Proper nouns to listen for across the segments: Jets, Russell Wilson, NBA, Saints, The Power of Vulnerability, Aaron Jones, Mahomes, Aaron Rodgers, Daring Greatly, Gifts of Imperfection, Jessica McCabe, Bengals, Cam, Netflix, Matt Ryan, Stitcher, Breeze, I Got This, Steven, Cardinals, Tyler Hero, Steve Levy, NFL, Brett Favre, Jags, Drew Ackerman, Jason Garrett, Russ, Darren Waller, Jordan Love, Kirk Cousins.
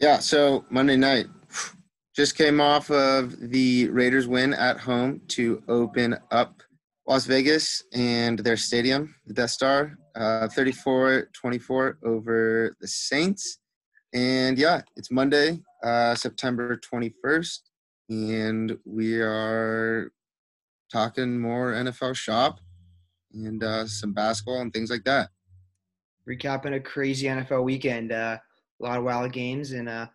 Yeah, so Monday night just came off of the Raiders win at home to open up Las Vegas and their stadium, the Death Star, 34-24 over the Saints. And, yeah, it's Monday, September 21st, and we are talking more NFL shop and some basketball and things like that. Recapping a crazy NFL weekend, a lot of wild games and a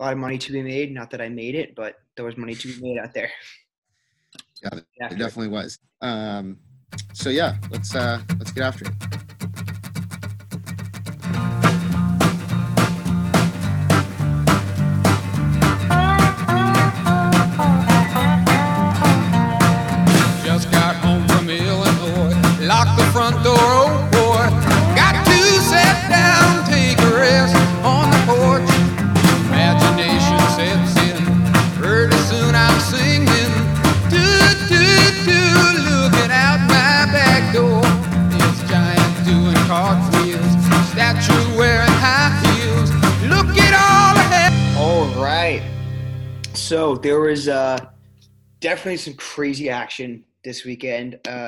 lot of money to be made. Not that I made it, but there was money to be made out there. Yeah, there definitely was. So, yeah, let's get after it. So there was definitely some crazy action this weekend. I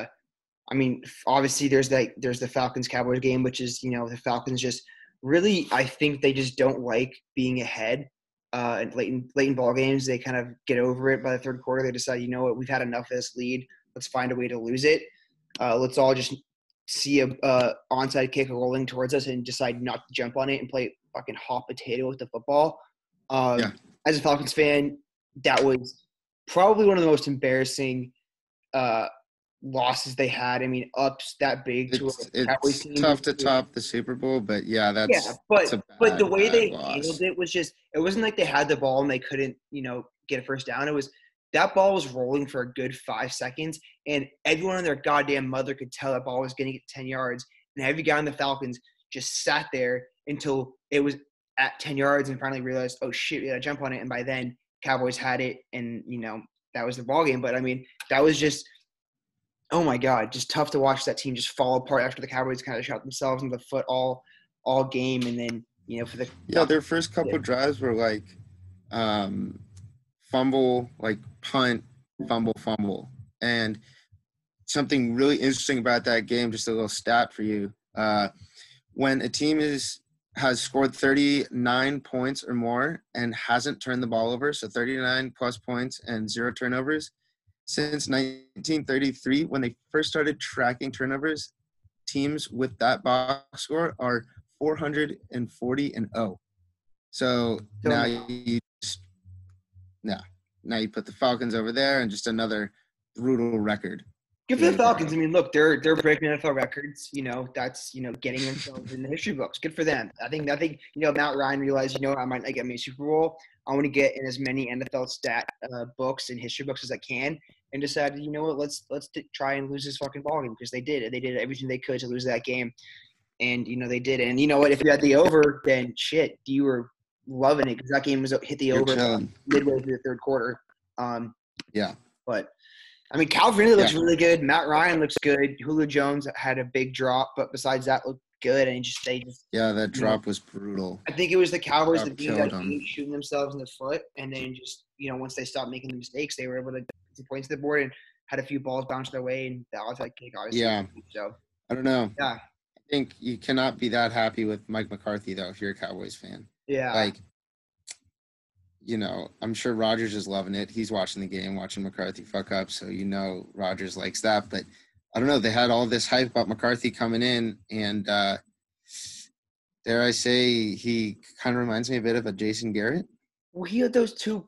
mean, obviously there's the Falcons-Cowboys game, which is, you know, the Falcons just really, I think they just don't like being ahead. And late in ball games, they kind of get over it by the third quarter. They decide, you know what, we've had enough of this lead. Let's find a way to lose it. Let's all just see a onside kick rolling towards us and decide not to jump on it and play fucking hot potato with the football. Yeah. As a Falcons fan, that was probably one of the most embarrassing losses they had. I mean, ups that big to a Cowboys team. It's tough to top the Super Bowl, but yeah, that's but the way they handled it was just – it wasn't like they had the ball and they couldn't, you know, get a first down. It was that ball was rolling for a good 5 seconds, and everyone and their goddamn mother could tell that ball was going to get 10 yards, and every guy on the Falcons just sat there until it was at 10 yards and finally realized, oh, shit, we got to jump on it, and by then – Cowboys had it, and, you know, that was the ball game. But, I mean, that was just, oh, my God, just tough to watch that team just fall apart after the Cowboys kind of shot themselves in the foot all game. And then, you know, for the – yeah, their first couple drives were, like, fumble, like, punt, fumble. And something really interesting about that game, just a little stat for you, when a team has scored 39 points or more and hasn't turned the ball over, so 39 plus points and zero turnovers. Since 1933, when they first started tracking turnovers, teams with that box score are 440-0. So now you put the Falcons over there and just another brutal record. Good for the Falcons. I mean, look, they're breaking NFL records. You know, that's, you know, getting themselves in the history books. Good for them. I think you know, Matt Ryan realized, you know, I might not get me a Super Bowl. I want to get in as many NFL stat books and history books as I can, and decided, you know what, let's try and lose this fucking ball game, because they did. They did everything they could to lose that game, and, you know, they did. And you know what, if you had the over, then shit, you were loving it, because that game was hit the over midway through the third quarter. Yeah, but. I mean, Calvin really looks really good. Matt Ryan looks good. Julio Jones had a big drop, but besides that, looked good. And that drop was brutal. I think it was the Cowboys that shooting themselves in the foot, and then just, you know, once they stopped making the mistakes, they were able to get some points to the board and had a few balls bounce their way, and the outside kick, obviously. Yeah. So I don't know. Yeah. I think you cannot be that happy with Mike McCarthy though if you're a Cowboys fan. Yeah. Like. You know, I'm sure Rodgers is loving it. He's watching the game, watching McCarthy fuck up. So, you know, Rodgers likes that. But I don't know. They had all this hype about McCarthy coming in. And dare I say, he kind of reminds me a bit of a Jason Garrett. Well, he had those two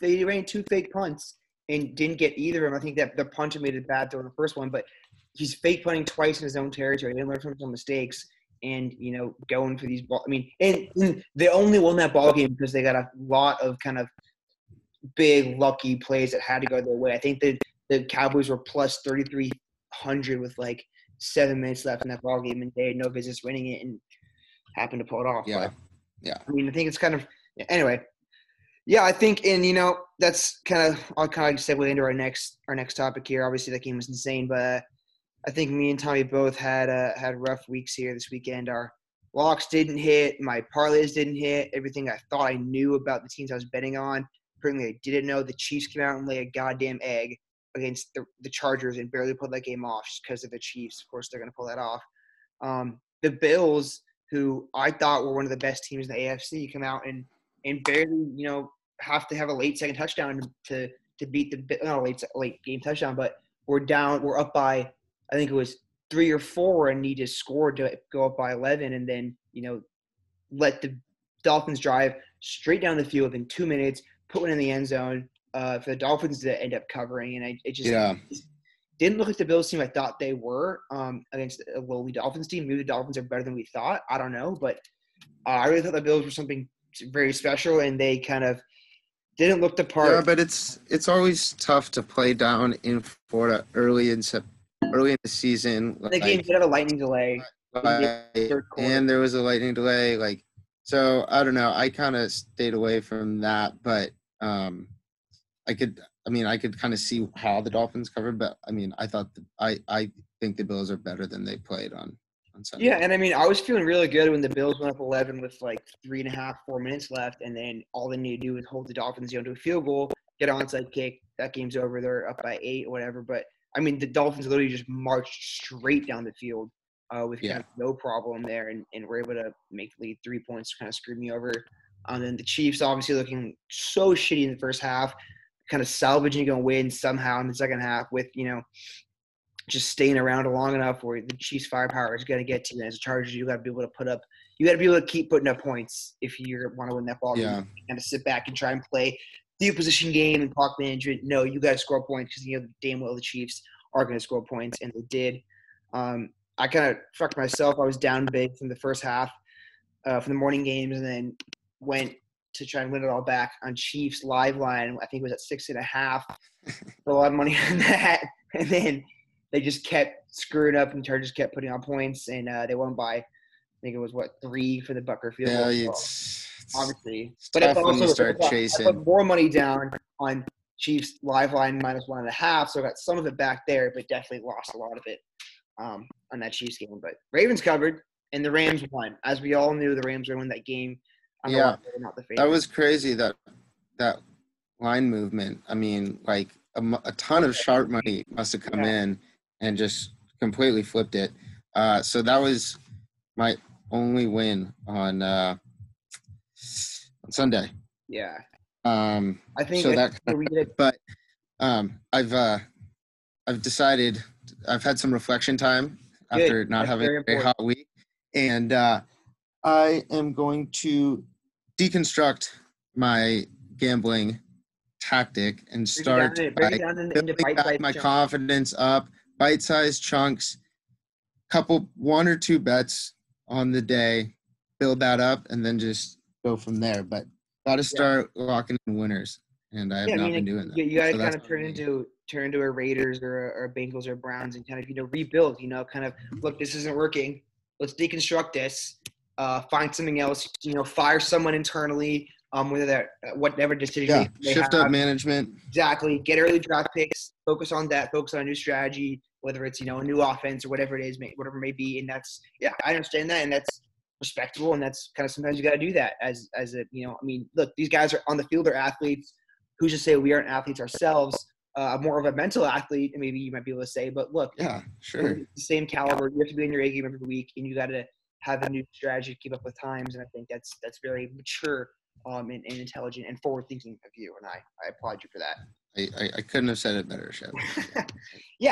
he ran two fake punts and didn't get either of them. I think that the punter made a bad throw in the first one. But he's fake punting twice in his own territory. He didn't learn from his own mistakes. And, you know, going for these ball. I mean, and they only won that ball game because they got a lot of kind of big, lucky plays that had to go their way. I think that the Cowboys were plus 3,300 with like 7 minutes left in that ball game, and they had no business winning it and happened to pull it off. Yeah, but, yeah. I mean, I think it's kind of anyway. Yeah, I think, and you know, that's kind of I'll kind of segue into our next topic here. Obviously, that game was insane, but. I think me and Tommy both had rough weeks here this weekend. Our locks didn't hit. My parlays didn't hit. Everything I thought I knew about the teams I was betting on, apparently I didn't know. The Chiefs came out and lay a goddamn egg against the Chargers and barely pulled that game off just because of the Chiefs. Of course, they're going to pull that off. The Bills, who I thought were one of the best teams in the AFC, come out and barely, you know, have to have a late second touchdown to beat the – not a late game touchdown, but we're up by, I think it was 3 or 4, and need to score to go up by 11, and then, you know, let the Dolphins drive straight down the field in 2 minutes, put one in the end zone for the Dolphins to end up covering. And it just didn't look like the Bills team I thought they were against a lowly Dolphins team. Maybe the Dolphins are better than we thought. I don't know. But I really thought the Bills were something very special, and they kind of didn't look the part. Yeah, but it's always tough to play down in Florida early in the season. The game did have a lightning delay. And there was a lightning delay. So, I don't know. I kind of stayed away from that, but I could kind of see how the Dolphins covered, but I think the Bills are better than they played on Sunday. Yeah, and I was feeling really good when the Bills went up 11 with 3.5, 4 minutes left, and then all they need to do is hold the Dolphins to a field goal, get an onside kick, that game's over, they're up by 8 or whatever. But the Dolphins literally just marched straight down the field with kind of no problem there, and were able to make the lead 3 points to kind of screw me over. And then the Chiefs obviously looking so shitty in the first half, kind of salvaging a win somehow in the second half with, you know, just staying around long enough where the Chiefs' firepower is going to get to you. As a Chargers, you got to be able to keep putting up points if you want to win that ball game. Yeah. You kind of sit back and try and play the position game and clock management. No, you got to score points because you know damn well the Chiefs are going to score points, and they did. I kind of fucked myself. I was down big from the first half from the morning games, and then went to try and win it all back on Chiefs live line. I think it was at 6.5. A lot of money on that. And then they just kept screwing up, and Chargers kept putting on points, and they won by, I think it was, 3 for the Bucker field. Yeah, it's obviously. But I also put more money down on Chiefs live line -1.5, so I got some of it back there, but definitely lost a lot of it on that Chiefs game. But Ravens covered, and the Rams won. As we all knew, the Rams were going to win that game. Yeah, that was crazy, that line movement. A ton of sharp money must have come in and just completely flipped it. So that was my only win on Sunday. Yeah. I think so. I've decided I've had some reflection time after not having a very hot week, and I am going to deconstruct my gambling tactic and start by building back my confidence up, bite-sized chunks, one or two bets on the day, build that up, and then just go from there. But got to start locking in winners, and I have not been doing that. You got to kind of turn into a Raiders or a Bengals or Browns and kind of rebuild. Kind of look, this isn't working. Let's deconstruct this. Find something else, fire someone internally, whatever decision they shift have. Up management. Exactly. Get early draft picks. Focus on that. Focus on a new strategy, whether it's, a new offense or whatever it is, whatever it may be. And that's I understand that. And that's respectable. And that's kind of sometimes you got to do that look, these guys are on the field. They're athletes. Who's to say we aren't athletes ourselves? More of a mental athlete, maybe you might be able to say, but look. Yeah, sure. The same caliber. You have to be in your A game every week, and you got to have a new strategy to keep up with times, and I think that's very mature and intelligent and forward-thinking of you, and I applaud you for that. I couldn't have said it better, Chef.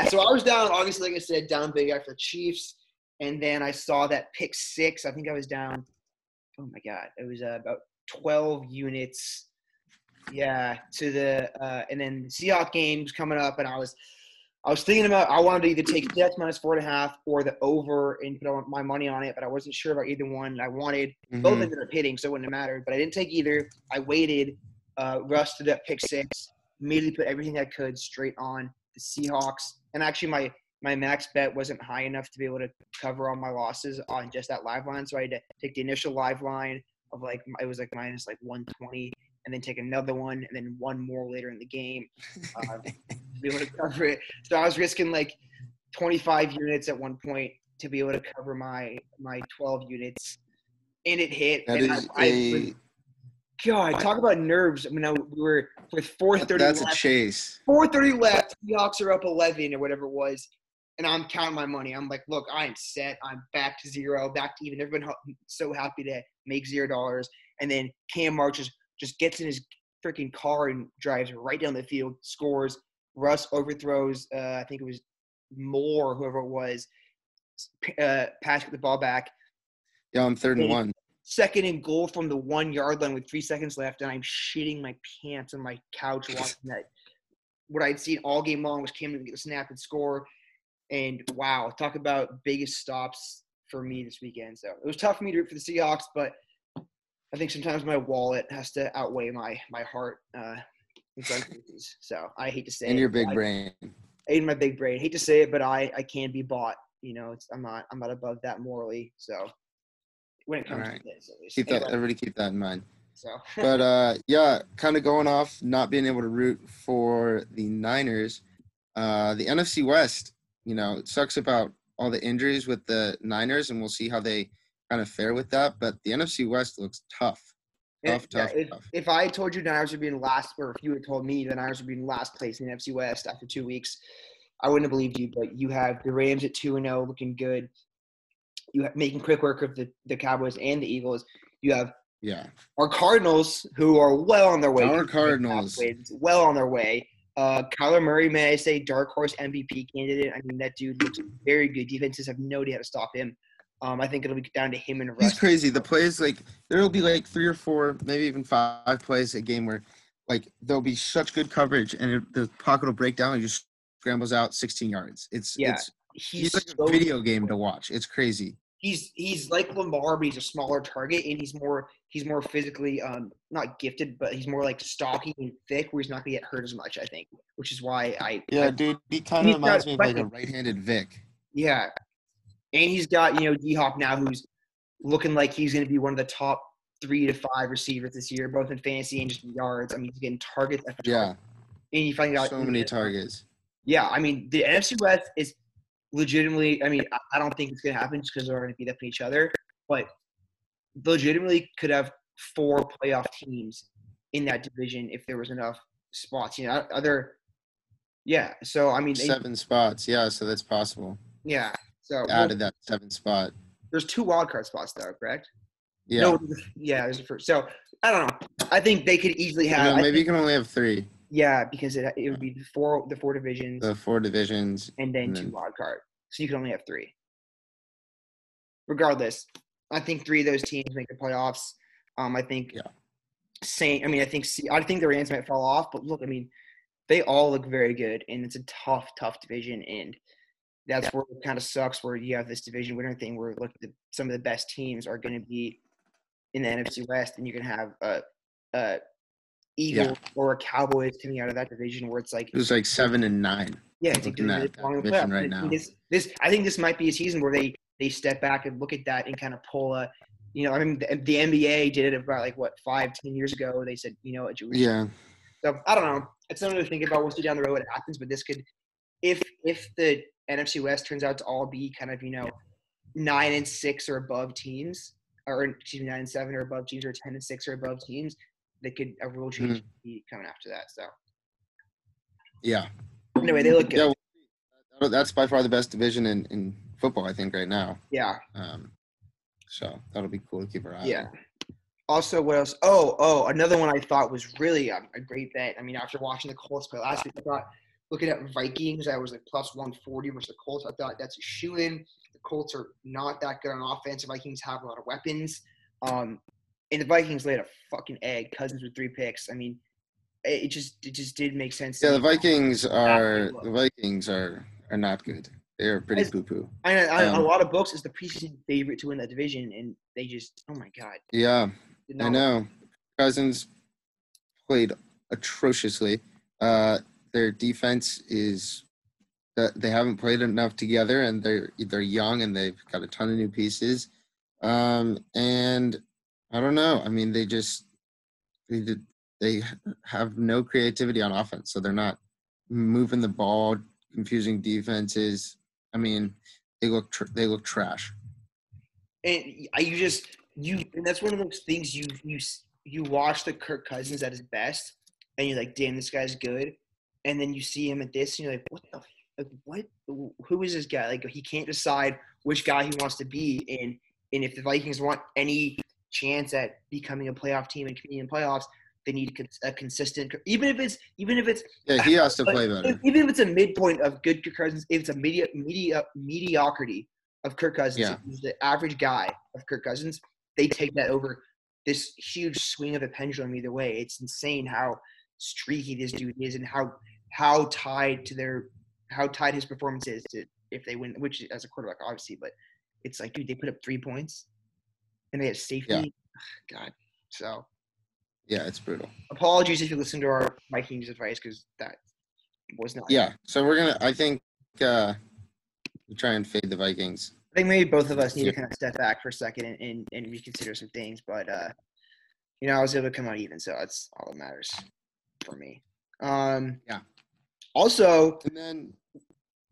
So I was down, obviously, like I said, down big after the Chiefs, and then I saw that pick six. I think I was down, oh my God, it was about 12 units, to the and then the Seahawks game's coming up, and I was thinking about I wanted to either take Jets -4.5 or the over and put my money on it, but I wasn't sure about either one. I wanted both ended up hitting, so it wouldn't have mattered. But I didn't take either. I waited, rusted up pick six, immediately put everything I could straight on the Seahawks. And actually my max bet wasn't high enough to be able to cover all my losses on just that live line. So I had to take the initial live line of it was minus -120, and then take another one and then one more later in the game. Be able to cover it. So I was risking 25 units at one point to be able to cover my 12 units and it hit. That and is I God, talk about nerves. I mean, we were with 4:30 left. That's a chase. 4:30 left. Seahawks are up 11 or whatever it was. And I'm counting my money. I'm like, look, I am set. I'm back to zero, back to even. Everyone so happy to make $0. And then Cam Marches just gets in his freaking car and drives right down the field, scores. Russ overthrows, I think it was Moore, whoever it was, pass the ball back. Yeah, I'm 3rd and 1. Second and goal from the 1 yard line with 3 seconds left, and I'm shitting my pants on my couch watching that. What I'd seen all game long was Cam to get the snap and score. And, wow, talk about biggest stops for me this weekend. So it was tough for me to root for the Seahawks, but I think sometimes my wallet has to outweigh my heart. So I hate to say it. And your big brain. In my big brain. I hate to say it, but I can be bought. You know, I'm not above that morally. So when it comes to this, at least. Everybody keep that in mind. So. But, yeah, kind of going off not being able to root for the Niners, the NFC West. You know, it sucks about all the injuries with the Niners, and we'll see how they kind of fare with that. But the NFC West looks tough. Tough. If I told you Niners would be in last, or if you had told me the Niners would be in last place in the NFC West after 2 weeks, I wouldn't have believed you. But you have the Rams at 2-0 looking good. You have making quick work of the Cowboys and the Eagles. You have our Cardinals, who are well on their way. Our Cardinals. Well on their way. Kyler Murray, may I say, dark horse MVP candidate. I mean, that dude looks very good. Defenses have no idea how to stop him. I think it'll be down to him and Russ. He's crazy. The plays, like, there'll be, like, 3 or 4, maybe even 5 plays a game where, like, there'll be such good coverage, and the pocket will break down and just scrambles out 16 yards. He's like a video game to watch. It's crazy. He's like Lamar, but he's a smaller target, and he's more physically not gifted, but he's more like stocky and thick, where he's not gonna get hurt as much, I think. Which is why he kind of reminds me of like a right-handed Vic. Yeah, and he's got D-Hop now, who's looking like he's gonna be one of the top 3 to 5 receivers this year, both in fantasy and just yards. I mean, he's getting targets after target. And you find out so many targets. Yeah, I mean the NFC West is. Legitimately, I mean, I don't think it's going to happen just because they're going to beat up each other, but legitimately could have 4 playoff teams in that division if there was enough spots. So, I mean. 7 spots. Yeah, so that's possible. Yeah. So added that 7 spot. There's 2 wildcard spots, though, correct? Yeah. No, yeah. There's first. So, I don't know. I think they could easily have. No, maybe you can only have 3. Yeah, because it would be the four divisions. The 4 divisions. And then 2 wild card. So you can only have 3. Regardless, I think 3 of those teams make the playoffs. I think I think the Rams might fall off, but look, I mean, they all look very good, and it's a tough, tough division, and that's where it kind of sucks where you have this division winner thing where look, some of the best teams are going to be in the NFC West, and you can have a Eagles or Cowboys coming out of that division where it's like – It was like 7-9. Yeah, it's like division right now. I think this might be a season where they step back and look at that and kind of pull a – I mean, the NBA did it about 5-10 years ago. They said, So, I don't know. It's something to think about. We'll see down the road what happens, but this could – if the NFC West turns out to all be kind of, 9-6 or above teams – or, excuse me, 9-7 or above teams or 10-6 or above teams – they could a rule change be coming after that. So, Anyway, they look good. Yeah, well, that's by far the best division in football, I think, right now. Yeah. So that'll be cool to keep our eye on. Yeah. Also, what else? Oh, another one I thought was really a great bet. I mean, after watching the Colts play last week, I thought looking at Vikings, I was like plus 140 versus the Colts. I thought that's a shoo-in. The Colts are not that good on offense. The Vikings have a lot of weapons. And the Vikings laid a fucking egg. Cousins with 3 picks. I mean, it just did make sense. Yeah, the Vikings are not good. They are pretty poo poo. A lot of books is the preseason favorite to win that division, and they just oh my god. Yeah, I know. Cousins played atrociously. Their defense is that they haven't played enough together, and they're young, and they've got a ton of new pieces, and. I don't know. I mean, they have no creativity on offense, so they're not moving the ball, confusing defenses. I mean, they look trash. And you just and that's one of those things you watch the Kirk Cousins at his best, and you're like, damn, this guy's good. And then you see him at this, and you're like, what the what? Who is this guy? Like, he can't decide which guy he wants to be. And if the Vikings want any chance at becoming a playoff team and competing in playoffs, they need a consistent, even if it's he has to play better. Even if it's a midpoint of good Kirk Cousins, if it's a mediocrity of Kirk Cousins, If the average guy of Kirk Cousins, they take that over this huge swing of a pendulum either way. It's insane how streaky this dude is and how tied his performance is to if they win, which as a quarterback obviously, but it's like, dude, they put up 3 points and they had safety. Yeah. God. So yeah, it's brutal. Apologies if you listen to our Vikings advice, because that was not. Yeah. So we're going to, I think, we'll try and fade the Vikings. I think maybe both of us need to kind of step back for a second and reconsider some things, but I was able to come out even, so that's all that matters for me. Yeah. Also, and then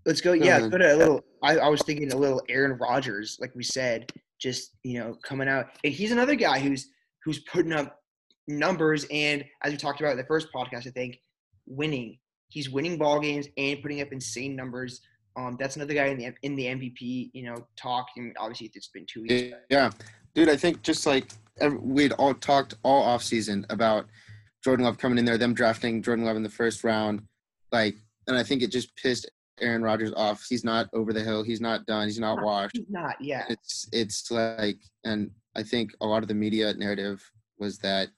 let's go. Yeah, let's go to a little. I was thinking a little Aaron Rodgers, like we said, just coming out. And he's another guy who's putting up numbers, and as we talked about in the first podcast, I think winning. He's winning ball games and putting up insane numbers. That's another guy in the MVP, talk. I mean, obviously, it's been 2 weeks. Yeah. Dude, I think just like we'd all talked all offseason about Jordan Love coming in there, them drafting Jordan Love in the first round. And I think it just pissed Aaron Rodgers off. He's not over the hill. He's not done. He's not washed. He's not, yeah. It's like – and I think a lot of the media narrative was that,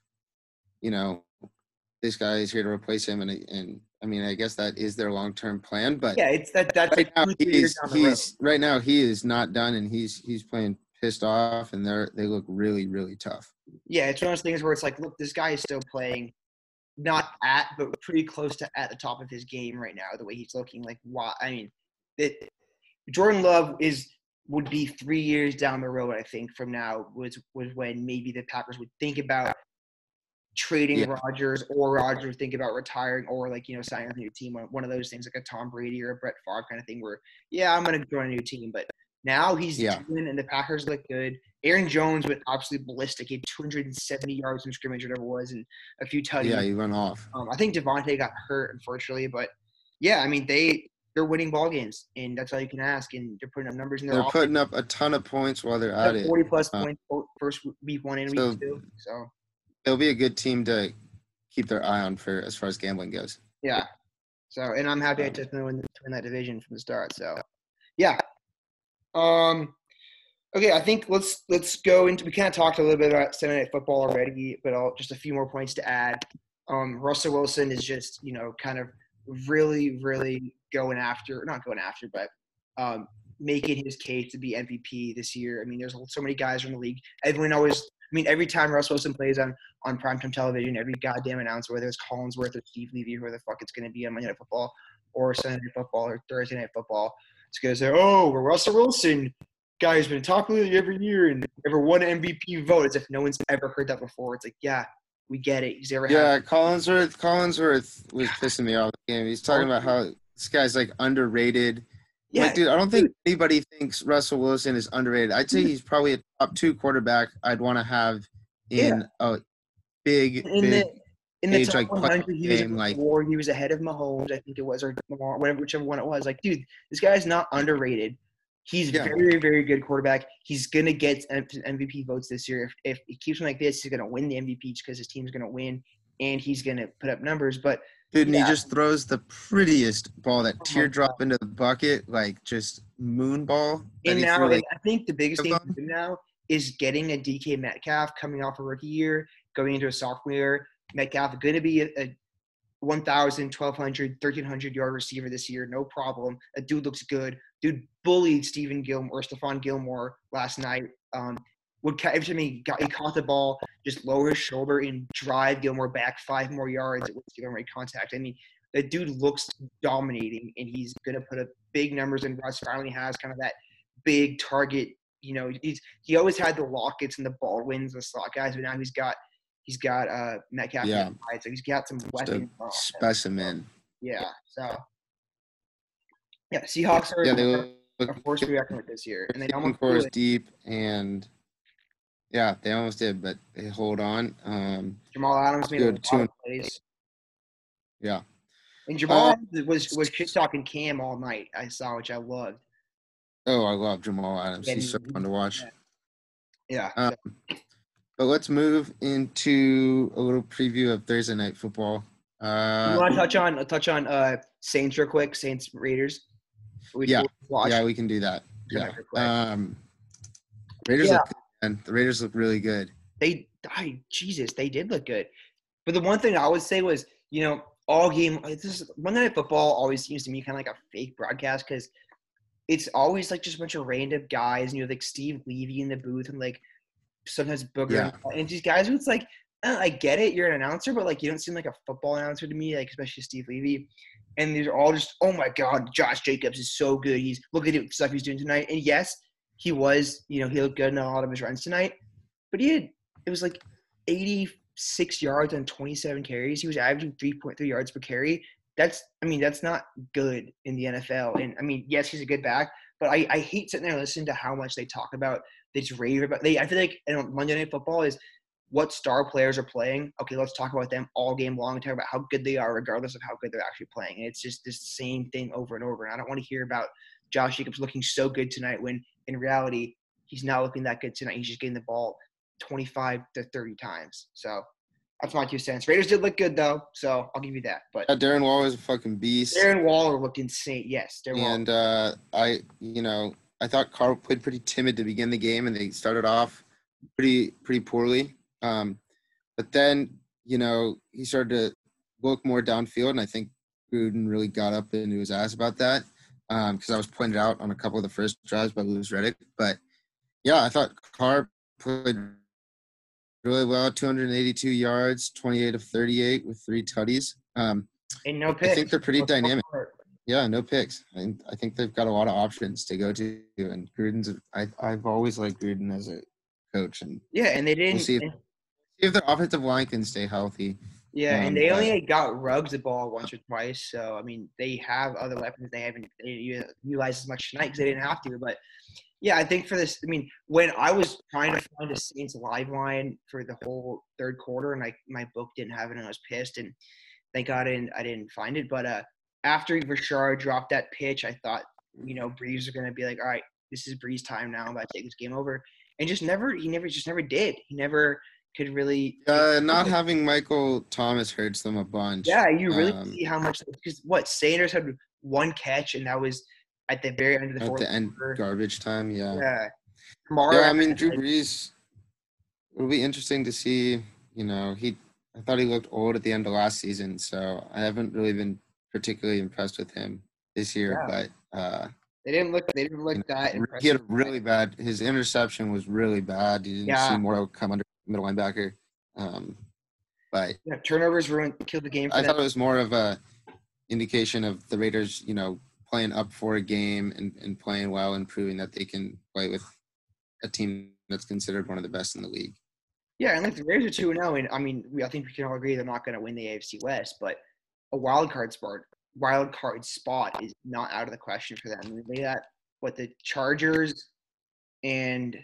this guy is here to replace him and – I mean, I guess that is their long-term plan, but yeah, it's that. That's right now. He is not done, and he's playing pissed off, and they look really, really tough. Yeah, it's one of those things where it's like, look, this guy is still playing, not at, but pretty close to at the top of his game right now. The way he's looking, like, why? I mean, Jordan Love would be 3 years down the road. I think from now was when maybe the Packers would think about trading Rodgers, or Rodgers think about retiring, or like signing with a new team, one of those things like a Tom Brady or a Brett Favre kind of thing where I'm gonna join a new team. But now he's doing, and the Packers look good. Aaron Jones went absolutely ballistic, had 270 yards from scrimmage, whatever it was, and a few touchdowns. Yeah, he went off. I think Devontae got hurt, unfortunately, but yeah, I mean they're winning ball games, and that's all you can ask. And they're putting up numbers, and they're putting up a ton of points while they're at 40 it. 40-plus points first week one and week two. So. It'll be a good team to keep their eye on for as far as gambling goes. Yeah. So, and I'm happy I took them to win that division from the start. So, yeah. Okay, I think let's go into. We kind of talked a little bit about Sunday Night Football already, but just a few more points to add. Russell Wilson is just kind of really, really making his case to be MVP this year. I mean, there's so many guys in the league. Everyone always. I mean, every time Russ Wilson plays on primetime television, every goddamn announcer, whether it's Collinsworth or Steve Levy, whoever the fuck it's going to be on Monday Night Football or Sunday Night Football or Thursday Night Football, it's going to say, oh, we're Russell Wilson, guy who's been top of the league every year and ever won an MVP vote, as if no one's ever heard that before. It's like, yeah, we get it. Collinsworth was pissing me off the game. He's talking about how this guy's, like, underrated. Yeah, like, dude, I don't think anybody thinks Russell Wilson is underrated. I'd say he's probably a top two quarterback I'd want to have in a big top 100. He was before, he was ahead of Mahomes, I think it was, or whatever, whichever one it was. Like, dude, this guy's not underrated. He's very, very good quarterback. He's gonna get MVP votes this year. If he keeps him like this, he's gonna win the MVP because his team's gonna win, and he's gonna put up numbers, but. Dude, and he just throws the prettiest ball, that teardrop into the bucket, like just moon ball. And now, I think the biggest thing to do now is getting a DK Metcalf coming off a rookie year, going into a sophomore year. Metcalf going to be a 1,000, 1,200, 1,300-yard receiver this year, no problem. A dude looks good. Dude bullied Stephon Gilmore last night. Every time he caught the ball, just lower his shoulder and drive Gilmore back 5 more yards. It was Gilmore contact. I mean, the dude looks dominating, and he's going to put up big numbers. And Russ finally has kind of that big target. He always had the Lockets and the Baldwins, the slot guys, but now he's got Metcalf. Yeah. So he's got some weapons. Specimen. Yeah. So yeah, Seahawks are a force to be reckoned with this year, and they almost deep and. Yeah, they almost did, but they hold on. Jamal Adams made a lot of plays. Yeah. And Jamal was shit-talking Cam all night, I saw, which I loved. Oh, I love Jamal Adams. He's so fun to watch. Yeah. But let's move into a little preview of Thursday Night Football. You want to touch on Saints real quick, Saints Raiders? We can do that. Yeah. Raiders look good, man. The Raiders look really good. They did look good. But the one thing I would say was, you know, all game, Monday Night Football always seems to me kind of like a fake broadcast because it's always like just a bunch of random guys, and you have like Steve Levy in the booth and like sometimes Booker and these guys who it's like, I get it, you're an announcer, but like you don't seem like a football announcer to me, like especially Steve Levy. And these are all just, oh my God, Josh Jacobs is so good. He's look at the stuff he's doing tonight. And yes, he was, you know, he looked good in a lot of his runs tonight, but it was like 86 yards on 27 carries. He was averaging 3.3 yards per carry. That's not good in the NFL. And I mean, yes, he's a good back, but I hate sitting there listening to how much they talk about. They just rave about. I feel like Monday Night Football is what star players are playing. Okay, let's talk about them all game long and talk about how good they are, regardless of how good they're actually playing. And it's just this same thing over and over. And I don't want to hear about Josh Jacobs looking so good tonight when in reality he's not looking that good tonight. He's just getting the ball 25 to 30 times. So. That's my 2 cents. Raiders did look good, though, so I'll give you that. But Darren Waller is a fucking beast. Darren Waller looked insane. Yes, Darren Waller. And I thought Carl played pretty timid to begin the game, and they started off pretty poorly. But then, you know, he started to look more downfield, and I think Gruden really got up into his ass about that because I was pointed out on a couple of the first drives by Lewis Reddick. But, yeah, I thought Carr played really well, 282 yards, 28 of 38 with 3 tutties. And no picks. I think they're pretty dynamic. Yeah, no picks. I think they've got a lot of options to go to. And Gruden's – I've always liked Gruden as a coach. And yeah, and they didn't we'll – see if their offensive line can stay healthy. Yeah, and they only got Ruggs the ball once or twice. So, I mean, they have other weapons they haven't utilized as much tonight because they didn't have to. But – yeah, I think for this, I mean, when I was trying to find a Saints live line for the whole third quarter, and my book didn't have it, and I was pissed, and thank God I didn't find it. But after Rashard dropped that pitch, I thought, you know, Breeze was going to be like, all right, this is Breeze time now. I'm about to take this game over. And he never did. He never could really. Not having Michael Thomas hurts them a bunch. Yeah, you really see how much, because Sanders had one catch, and that was – at the very end of the fourth quarter. Garbage time, yeah. Yeah. Tomorrow, yeah, I mean, Drew Brees, it'll be interesting to see, you know, I thought he looked old at the end of last season, so I haven't really been particularly impressed with him this year, but they didn't look that impressive. He had a really bad, his interception was really bad. You didn't see Morrow come under middle linebacker. But yeah, turnovers killed the game for them. I thought it was more of a indication of the Raiders, you know, playing up for a game and playing well and proving that they can play with a team that's considered one of the best in the league. Yeah, and like the Raiders are 2-0, and I mean, I think we can all agree they're not going to win the AFC West, but a wild card spot is not out of the question for them. I mean, they got the Chargers and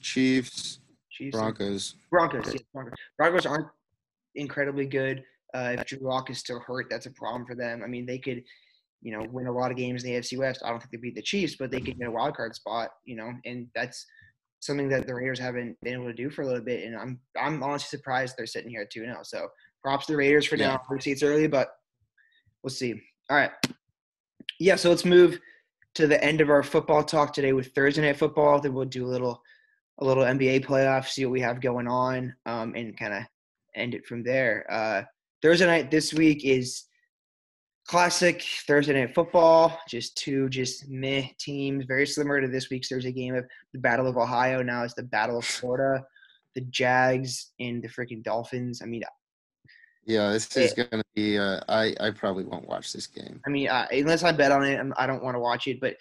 Chiefs, Broncos. Yeah, Broncos aren't incredibly good. If Drew Lock is still hurt, that's a problem for them. I mean, they could. You know, win a lot of games in the AFC West. I don't think they beat the Chiefs, but they could get a wild card spot. You know, and that's something that the Raiders haven't been able to do for a little bit. And I'm honestly surprised they're sitting here at 2-0. So props to the Raiders for now. 3 seats early, but we'll see. All right, yeah. So let's move to the end of our football talk today with Thursday Night Football. Then we'll do a little NBA playoff, see what we have going on, and kind of end it from there. Thursday night this week is. Classic Thursday Night Football, just two meh teams, very similar to this week's Thursday game of the Battle of Ohio. Now it's the Battle of Florida, the Jags, and the freaking Dolphins. I mean, yeah, this is going to be I probably won't watch this game. I mean, unless I bet on it, I don't want to watch it. But,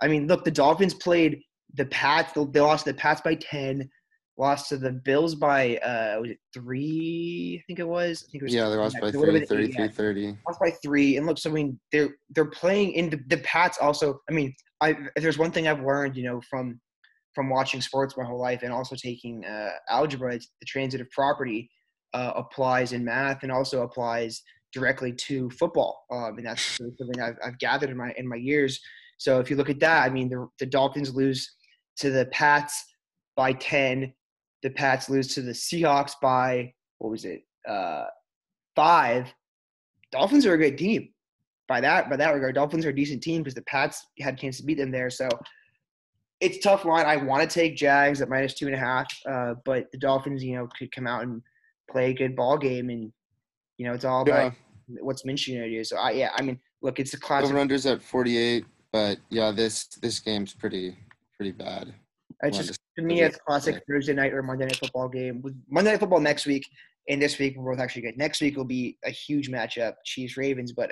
I mean, look, the Dolphins played the Pats. They lost to the Pats by 10, lost to the Bills by, was it 3? I think it was. They lost by 33-30. Lost by 3. And look, so I mean, they're playing in the Pats also. I mean, if there's one thing I've learned, you know, from from watching sports my whole life and also taking algebra, it's the transitive property applies in math and also applies directly to football. And that's something I've gathered in my years. So if you look at that, I mean, the Dolphins lose to the Pats by 10. The Pats lose to the Seahawks by, 5. Dolphins are a good team. By that regard, Dolphins are a decent team because the Pats had a chance to beat them there. So it's a tough line. I want to take Jags at -2.5, but the Dolphins, could come out and play a good ball game, and it's all about what's Minshew going to do. So look, it's a classic. Over-under's at 48, but this game's pretty bad. It's a classic Thursday night or Monday night football game. Monday night football next week. And this week, we're both actually good. Next week will be a huge matchup, Chiefs-Ravens. But,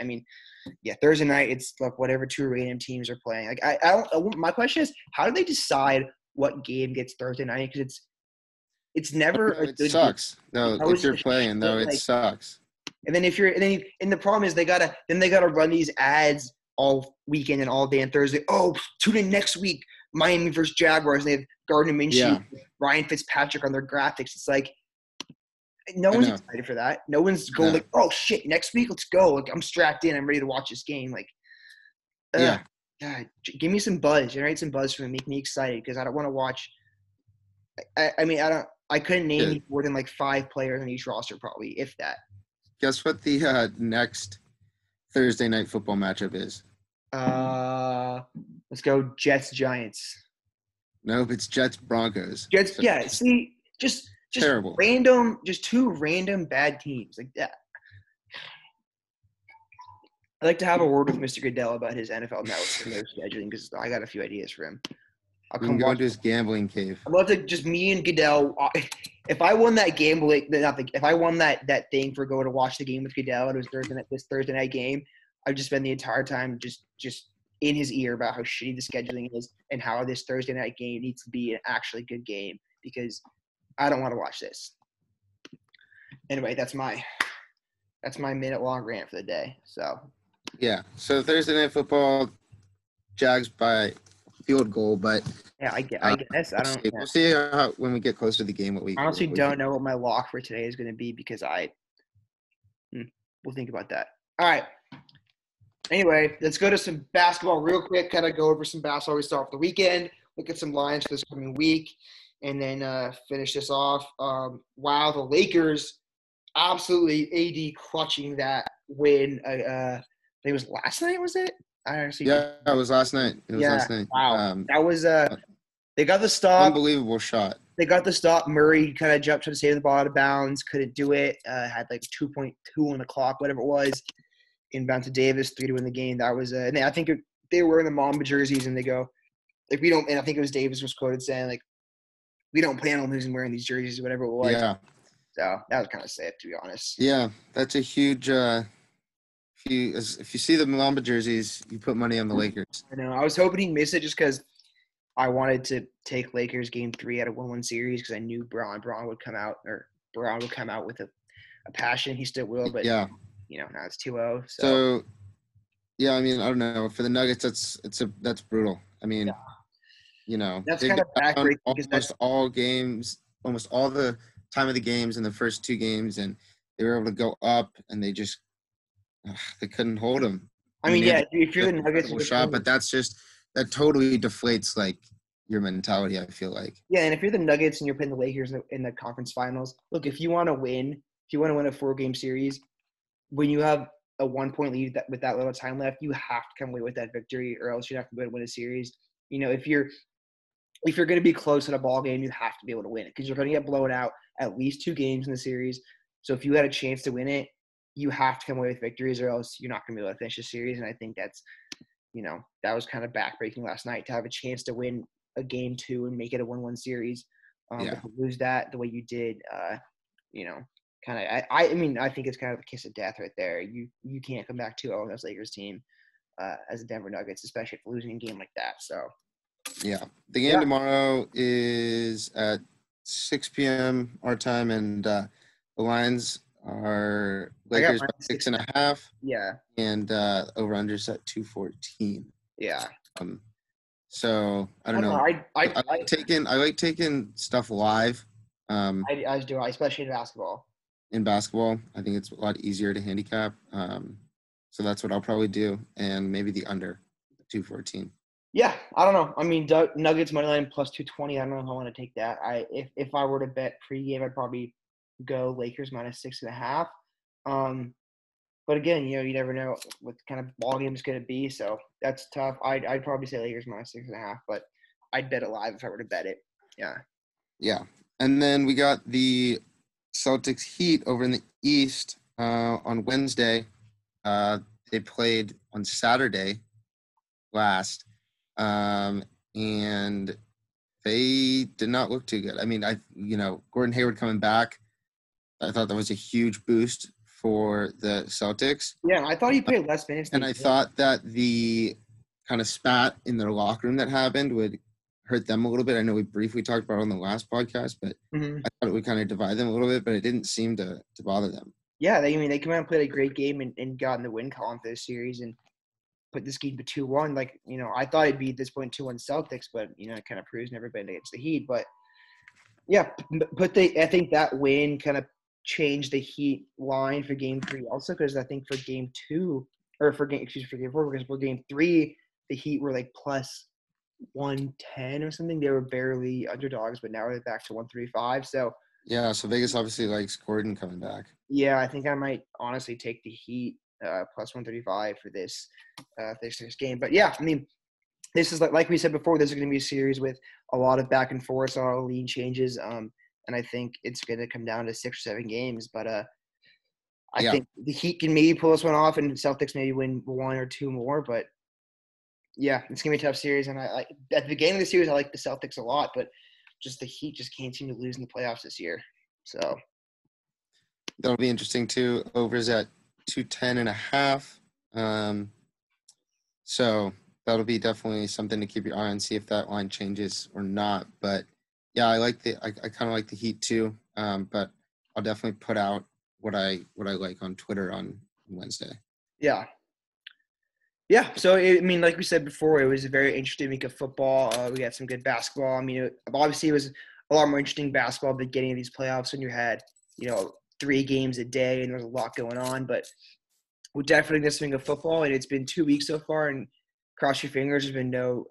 Thursday night, it's like whatever two random teams are playing. Like, my question is, how do they decide what game gets Thursday night? Because it's never a good sucks. Game. No, how if you're playing, though, it sucks. And then the problem is they gotta run these ads all weekend and all day and Thursday. Oh, tune in next week, Miami versus Jaguars. And they have Gardner Minshew, Ryan Fitzpatrick on their graphics. It's like, no one's excited for that. No one's going like, oh shit, next week, let's go. Like, I'm strapped in. I'm ready to watch this game. Like, God, give me some buzz. Generate some buzz for me. Make me excited because I don't want to watch. I couldn't name more than like 5 players on each roster, probably, if that. Guess what the next Thursday night football matchup is? Let's go Jets Giants. Nope, it's Jets Broncos. Jets, so. Yeah. See, just. Just terrible. Random, just two random bad teams like that. I'd like to have a word with Mr. Goodell about his NFL network scheduling because I got a few ideas for him. I'll come go to his gambling cave. I'd love to just me and Goodell. If I won that gambling, if I won that thing for going to watch the game with Goodell, it was this Thursday night game. I'd just spend the entire time just in his ear about how shitty the scheduling is and how this Thursday night game needs to be an actually good game because. I don't want to watch this. Anyway, that's my minute-long rant for the day. So. Yeah. So Thursday night football, Jags by field goal, but. Yeah, I guess I don't. We'll see when we get close to the game what we. Honestly, don't know what my lock for today is going to be because we'll think about that. All right. Anyway, let's go to some basketball real quick. Kind of go over some basketball we saw for the weekend. Look at some lines for this coming week. And then finish this off. Wow, the Lakers absolutely AD clutching that win. I think it was last night, was it? I don't see. Yeah, it was last night. Last night. Wow, that was they got the stop. Unbelievable shot. They got the stop. Murray kind of jumped to save the ball out of bounds. Couldn't do it. Had like 2.2 on the clock, whatever it was. Inbound to Davis, 3 to win the game. That was and I think they were in the Mamba jerseys, and they go like we don't. And I think it was Davis was quoted saying like. We don't plan on losing wearing these jerseys or whatever it was. Yeah. So that was kind of sad, to be honest. Yeah, that's a huge if you see the Malamba jerseys, you put money on the Lakers. I know. I was hoping he'd miss it just because I wanted to take Lakers game 3 out of 1-1 series because I knew Braun would come out with a passion. He still will, but now it's 2-0. So yeah, I don't know. For the Nuggets that's brutal. That's kind of backbreaking because almost all the time of the games in the first 2 games, and they were able to go up, and they just they couldn't hold them. If you're the Nuggets, but that's just that totally deflates like your mentality. I feel like and if you're the Nuggets and you're playing the Lakers in the conference finals, look, if you want to win a 4-game series, when you have a 1-point lead with that little time left, you have to come away with that victory, or else you're not going to win a series. If you're going to be close in a ball game, you have to be able to win it because you're going to get blown out at least 2 games in the series. So if you had a chance to win it, you have to come away with victories, or else you're not going to be able to finish the series. And I think that's, that was kind of backbreaking last night to have a chance to win a game 2 and make it a 1-1 series. But to lose that the way you did, I think it's kind of a kiss of death right there. You can't come back 2-0 on this Lakers team as the Denver Nuggets, especially if losing a game like that. So. Yeah, the game tomorrow is at 6 p.m. our time, and the lines are Lakers by 6.5. Yeah, and over under set 214. Yeah, So I don't know. I like taking stuff live. I do, especially in basketball. In basketball, I think it's a lot easier to handicap. So that's what I'll probably do, and maybe the under 214. Yeah, I don't know. I mean, Nuggets moneyline plus 220. I don't know if I want to take that. If I were to bet pregame, I'd probably go Lakers minus 6.5. But again, you know, you never know what kind of ball game it's going to be, so that's tough. I'd probably say Lakers minus 6.5, but I'd bet it live if I were to bet it. Yeah. Yeah. And then we got the Celtics Heat over in the East on Wednesday. They played on Saturday last, and they did not look too good. I mean, Gordon Hayward coming back, I thought that was a huge boost for the Celtics. Yeah, I thought he played less minutes. And I thought that the kind of spat in their locker room that happened would hurt them a little bit. I know we briefly talked about it on the last podcast, but I thought it would kind of divide them a little bit, but it didn't seem to bother them. Yeah, they came out and played a great game and got in the win column for this series and put this game to 2-1. Like, you know, I thought it'd be at this point 2-1 Celtics, but, you know, it kind of proves never been against the Heat. But, yeah, I think that win kind of change the Heat line for game 3 also, because I think for game 4, because for game 3 the Heat were like plus 110 or something. They were barely underdogs, but now they're back to 135. So yeah, so Vegas obviously likes Gordon coming back. Yeah, I think I might honestly take the Heat plus 135 for this game. But yeah, I mean, this is like we said before, this is going to be a series with a lot of back and forth, a lot of lead changes. And I think it's going to come down to 6 or 7 games. But I think the Heat can maybe pull this one off, and Celtics maybe win 1 or 2 more. But, yeah, it's going to be a tough series. And I at the beginning of the series, I like the Celtics a lot. But just the Heat just can't seem to lose in the playoffs this year. So that'll be interesting, too. Overs at 210.5. So that'll be definitely something to keep your eye on, see if that line changes or not. But yeah, I kind of like the Heat too, but I'll definitely put out what I like on Twitter on Wednesday. Yeah. Yeah. So, like we said before, it was a very interesting week of football. We got some good basketball. I mean, obviously it was a lot more interesting basketball at the beginning of these playoffs when you had, 3 games a day and there was a lot going on, but we're definitely in this swing of football, and it's been 2 weeks so far, and cross your fingers, there's been no,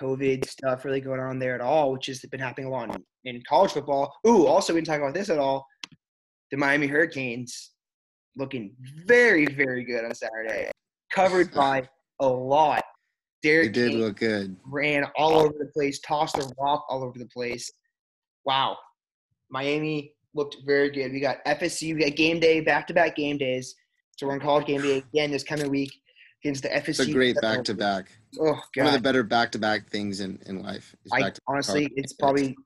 COVID stuff really going on there at all, which has been happening a lot in college football. Ooh, also we didn't talk about this at all. The Miami Hurricanes looking very, very good on Saturday. Covered by a lot. Derek King look good. Ran all over the place, tossed the rock all over the place. Wow. Miami looked very good. We got FSU, we got game day, back-to-back game days. So we're on college game day again this coming week against the FSU. It's a great back-to-back. Oh, God. One of the better back-to-back things in life. Honestly, it's probably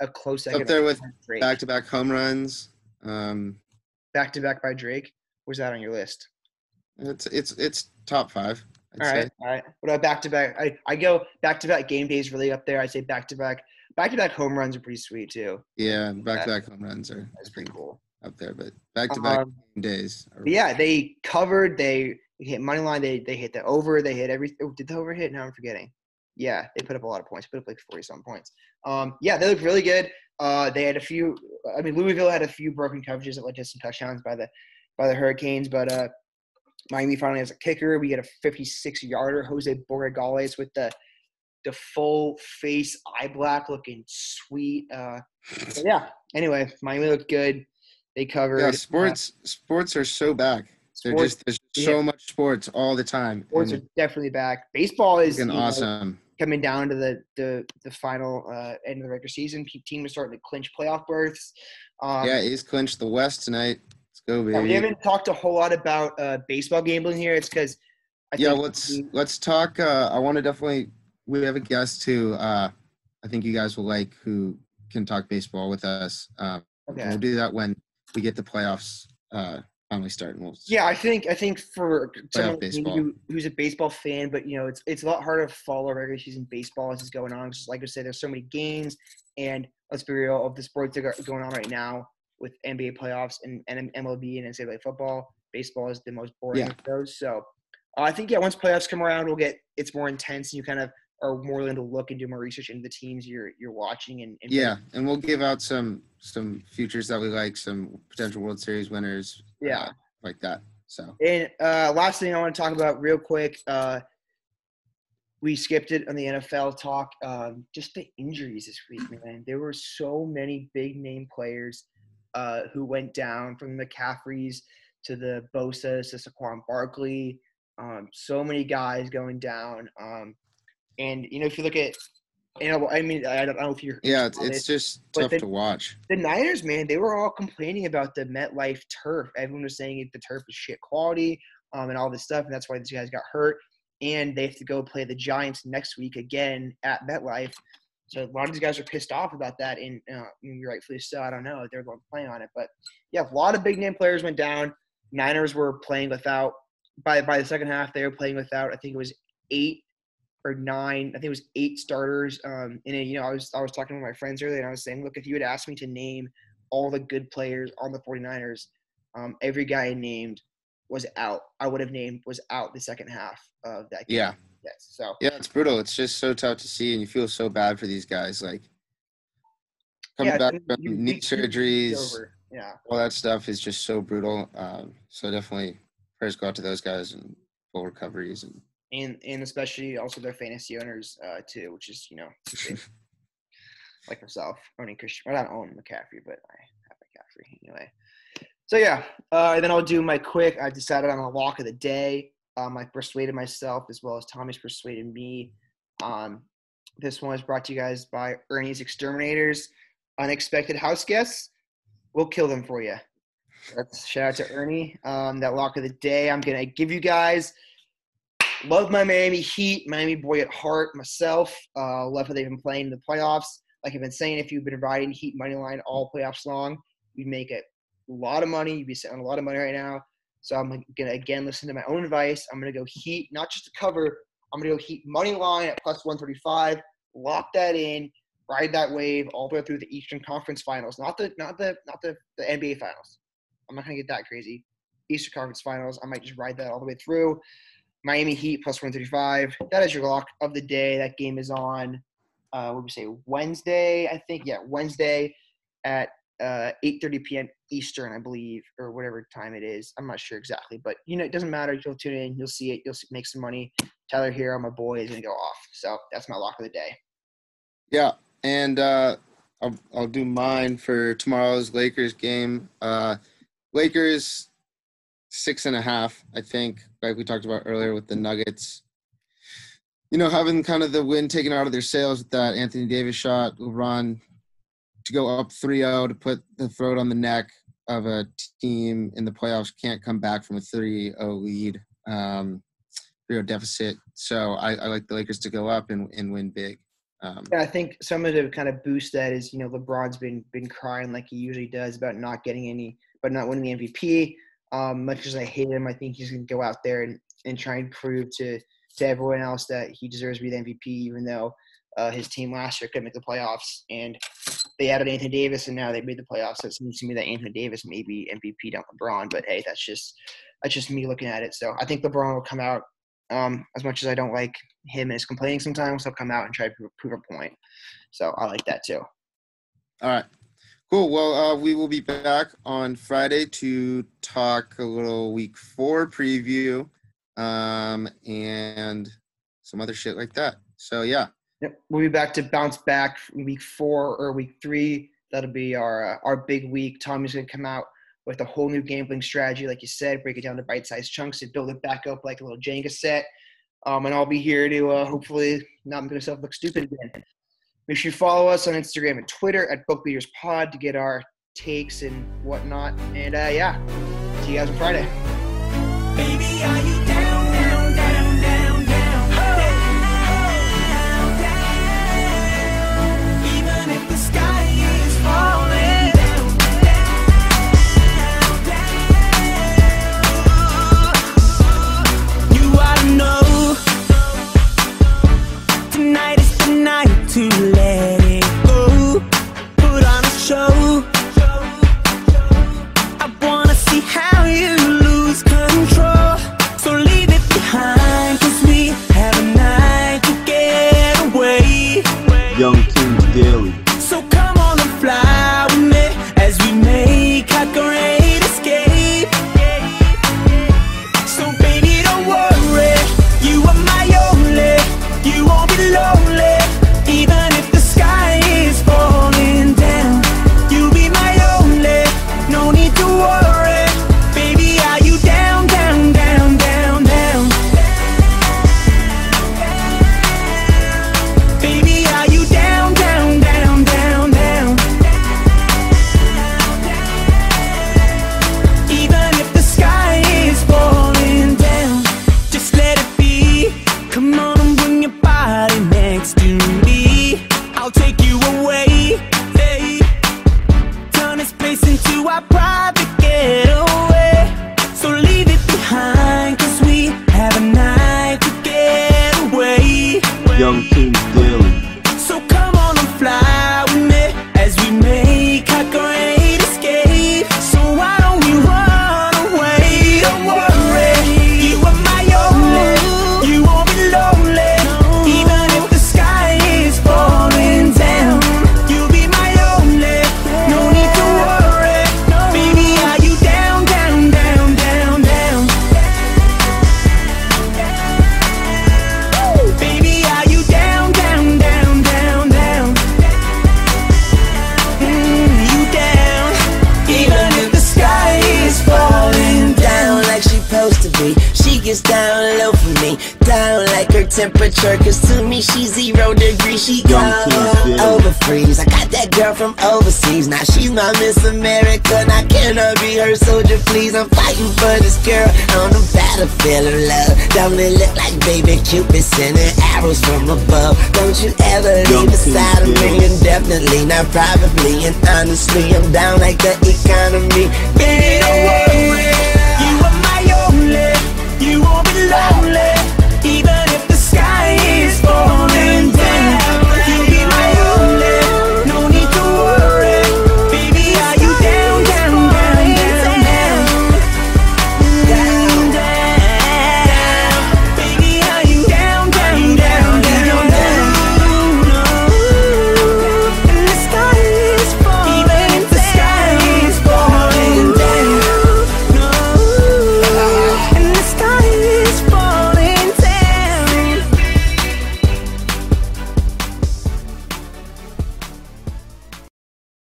a close second. Up there with back-to-back home runs. Back-to-back by Drake. Where's that on your list? It's top 5. All right. What about back-to-back? I go back-to-back game days really up there. I say back-to-back. Back-to-back home runs are pretty sweet too. Yeah, back-to-back home runs are pretty cool up there. But back-to-back game days. Yeah, they covered. They hit money line. They hit the over. They hit everything. Oh, did the over hit? Now I'm forgetting. Yeah, they put up a lot of points. Put up like 40-some points. Yeah, they looked really good. They had a few. I mean, Louisville had a few broken coverages that led to some touchdowns by the Hurricanes. But Miami finally has a kicker. We get a 56-yarder. Jose Borregales with the full face eye black, looking sweet. Yeah. Anyway, Miami looked good. They covered. Yeah, sports are so back. There's so much sports all the time. Sports are definitely back. Baseball is awesome. Coming down to the final end of the regular season. Team is starting to clinch playoff berths. A's clinched the West tonight. Let's go, baby. We haven't talked a whole lot about baseball gambling here. It's because let's talk. I want to definitely – we have a guest who I think you guys will like, who can talk baseball with us. Okay. We'll do that when we get the playoffs finally starting. I think for someone who's a baseball fan, but it's a lot harder to follow regular season baseball as it's going on. Just like I said, there's so many games, and let's be real, of the sports that are going on right now with NBA playoffs and MLB and NCAA football, baseball is the most boring of those. So I think, yeah, once playoffs come around, it's more intense, and you kind of are more willing to look and do more research into the teams you're watching. And yeah, and we'll give out some futures that we like, some potential World Series winners, like that. So, and last thing I want to talk about real quick, we skipped it on the NFL talk. Just the injuries this week, man. There were so many big name players who went down, from the McCaffreys to the Bosa's to Saquon Barkley. So many guys going down. And, you know, if you look at, you know, I mean, I don't know if you're. Yeah, it's just tough to watch. The Niners, man, they were all complaining about the MetLife turf. Everyone was saying the turf was shit quality and all this stuff, and that's why these guys got hurt. And they have to go play the Giants next week again at MetLife. So a lot of these guys are pissed off about that, and rightfully so. I don't know. They're going to play on it. But, yeah, a lot of big-name players went down. Niners were playing without. By the second half, they were playing without, I think it was 8 or 9. I think it was 8 starters. I was talking with my friends earlier, and I was saying, look, if you had asked me to name all the good players on the 49ers, every guy I named was out. I would have named was out the second half of that game. Yeah. Yes. So. Yeah, it's brutal. It's just so tough to see, and you feel so bad for these guys. Like, coming back from knee surgeries, all that stuff is just so brutal. So definitely prayers go out to those guys and full recoveries. And especially also their fantasy owners too, which is, like myself, owning Christian. I don't own McCaffrey, but I have McCaffrey anyway. So, yeah, and then I'll do my quick. I decided on a walk of the day. I persuaded myself as well as Tommy's persuaded me. This one is brought to you guys by Ernie's Exterminators. Unexpected house guests, we'll kill them for you. That's shout out to Ernie. That walk of the day, I'm going to give you guys love my Miami Heat, Miami boy at heart, myself. Love how they've been playing in the playoffs. Like I've been saying, if you've been riding Heat moneyline all playoffs long, you make it. A lot of money. You'd be sitting on a lot of money right now. So I'm gonna again listen to my own advice. I'm gonna go Heat, not just to cover. I'm gonna go Heat money line at +135. Lock that in. Ride that wave all the way through the Eastern Conference Finals. Not the NBA Finals. I'm not gonna get that crazy. Eastern Conference Finals. I might just ride that all the way through. Miami Heat +135. That is your lock of the day. That game is on. What we say Wednesday? I think Wednesday at 8:30 p.m. Eastern, I believe, or whatever time it is. I'm not sure exactly, but it doesn't matter. You'll tune in, you'll see it, you'll make some money. Tyler Hero, my boy, is gonna go off. So that's my lock of the day. Yeah, and I'll do mine for tomorrow's Lakers game. Lakers 6.5, I think, like we talked about earlier with the Nuggets. Having kind of the wind taken out of their sails with that Anthony Davis shot, LeBron. To go up 3-0, to put the throat on the neck of a team in the playoffs, can't come back from a 3-0 lead, 3-0 deficit. So I like the Lakers to go up and win big. I think some of the kind of boost that is, LeBron's been crying like he usually does about not winning the MVP. Much as I hate him, I think he's going to go out there and try and prove to everyone else that he deserves to be the MVP, even though his team last year couldn't make the playoffs, and they added Anthony Davis, and now they made the playoffs. So it seems to me that Anthony Davis may be MVP, not LeBron. But hey, that's just me looking at it. So I think LeBron will come out. As much as I don't like him and his complaining sometimes, he'll come out and try to prove a point. So I like that too. All right, cool. Well, we will be back on Friday to talk a little Week 4 preview, and some other shit like that. So yeah. Yep. We'll be back to bounce back from Week 4 or Week 3. That'll be our big week. Tommy's going to come out with a whole new gambling strategy, like you said, break it down to bite-sized chunks and build it back up like a little Jenga set. And I'll be here to hopefully not make myself look stupid again. Make sure you follow us on Instagram and Twitter @BookBeatersPod to get our takes and whatnot. And, see you guys on Friday. Baby, are you down? To let it go, put on a show. I wanna see how you lose. to our private getaway. So leave it behind, cause we have a night to get away. Young Team Daily. So come on and fly with me as we make our great escape. So why don't we run away? Don't worry, you are my only. You won't be lonely, even if the sky is falling down. You'll be my only, no need to worry. Baby, are you down, down, down, down, down? Woo! Baby, are you down, down, down, down, down? You down, even if the sky is falling down like she's supposed to be. She gets down low for me, down like her temperature, cause to me she's 0 degrees. She gone over freeze. I got that girl from overseas, now she's my Miss America. Now can I be her soldier please? I'm fighting for this girl on the battlefield of love. Don't it look like baby Cupid sending arrows from above? Don't you ever leave beside of me indefinitely, not probably and honestly. I'm down like the economy, baby, don't worry.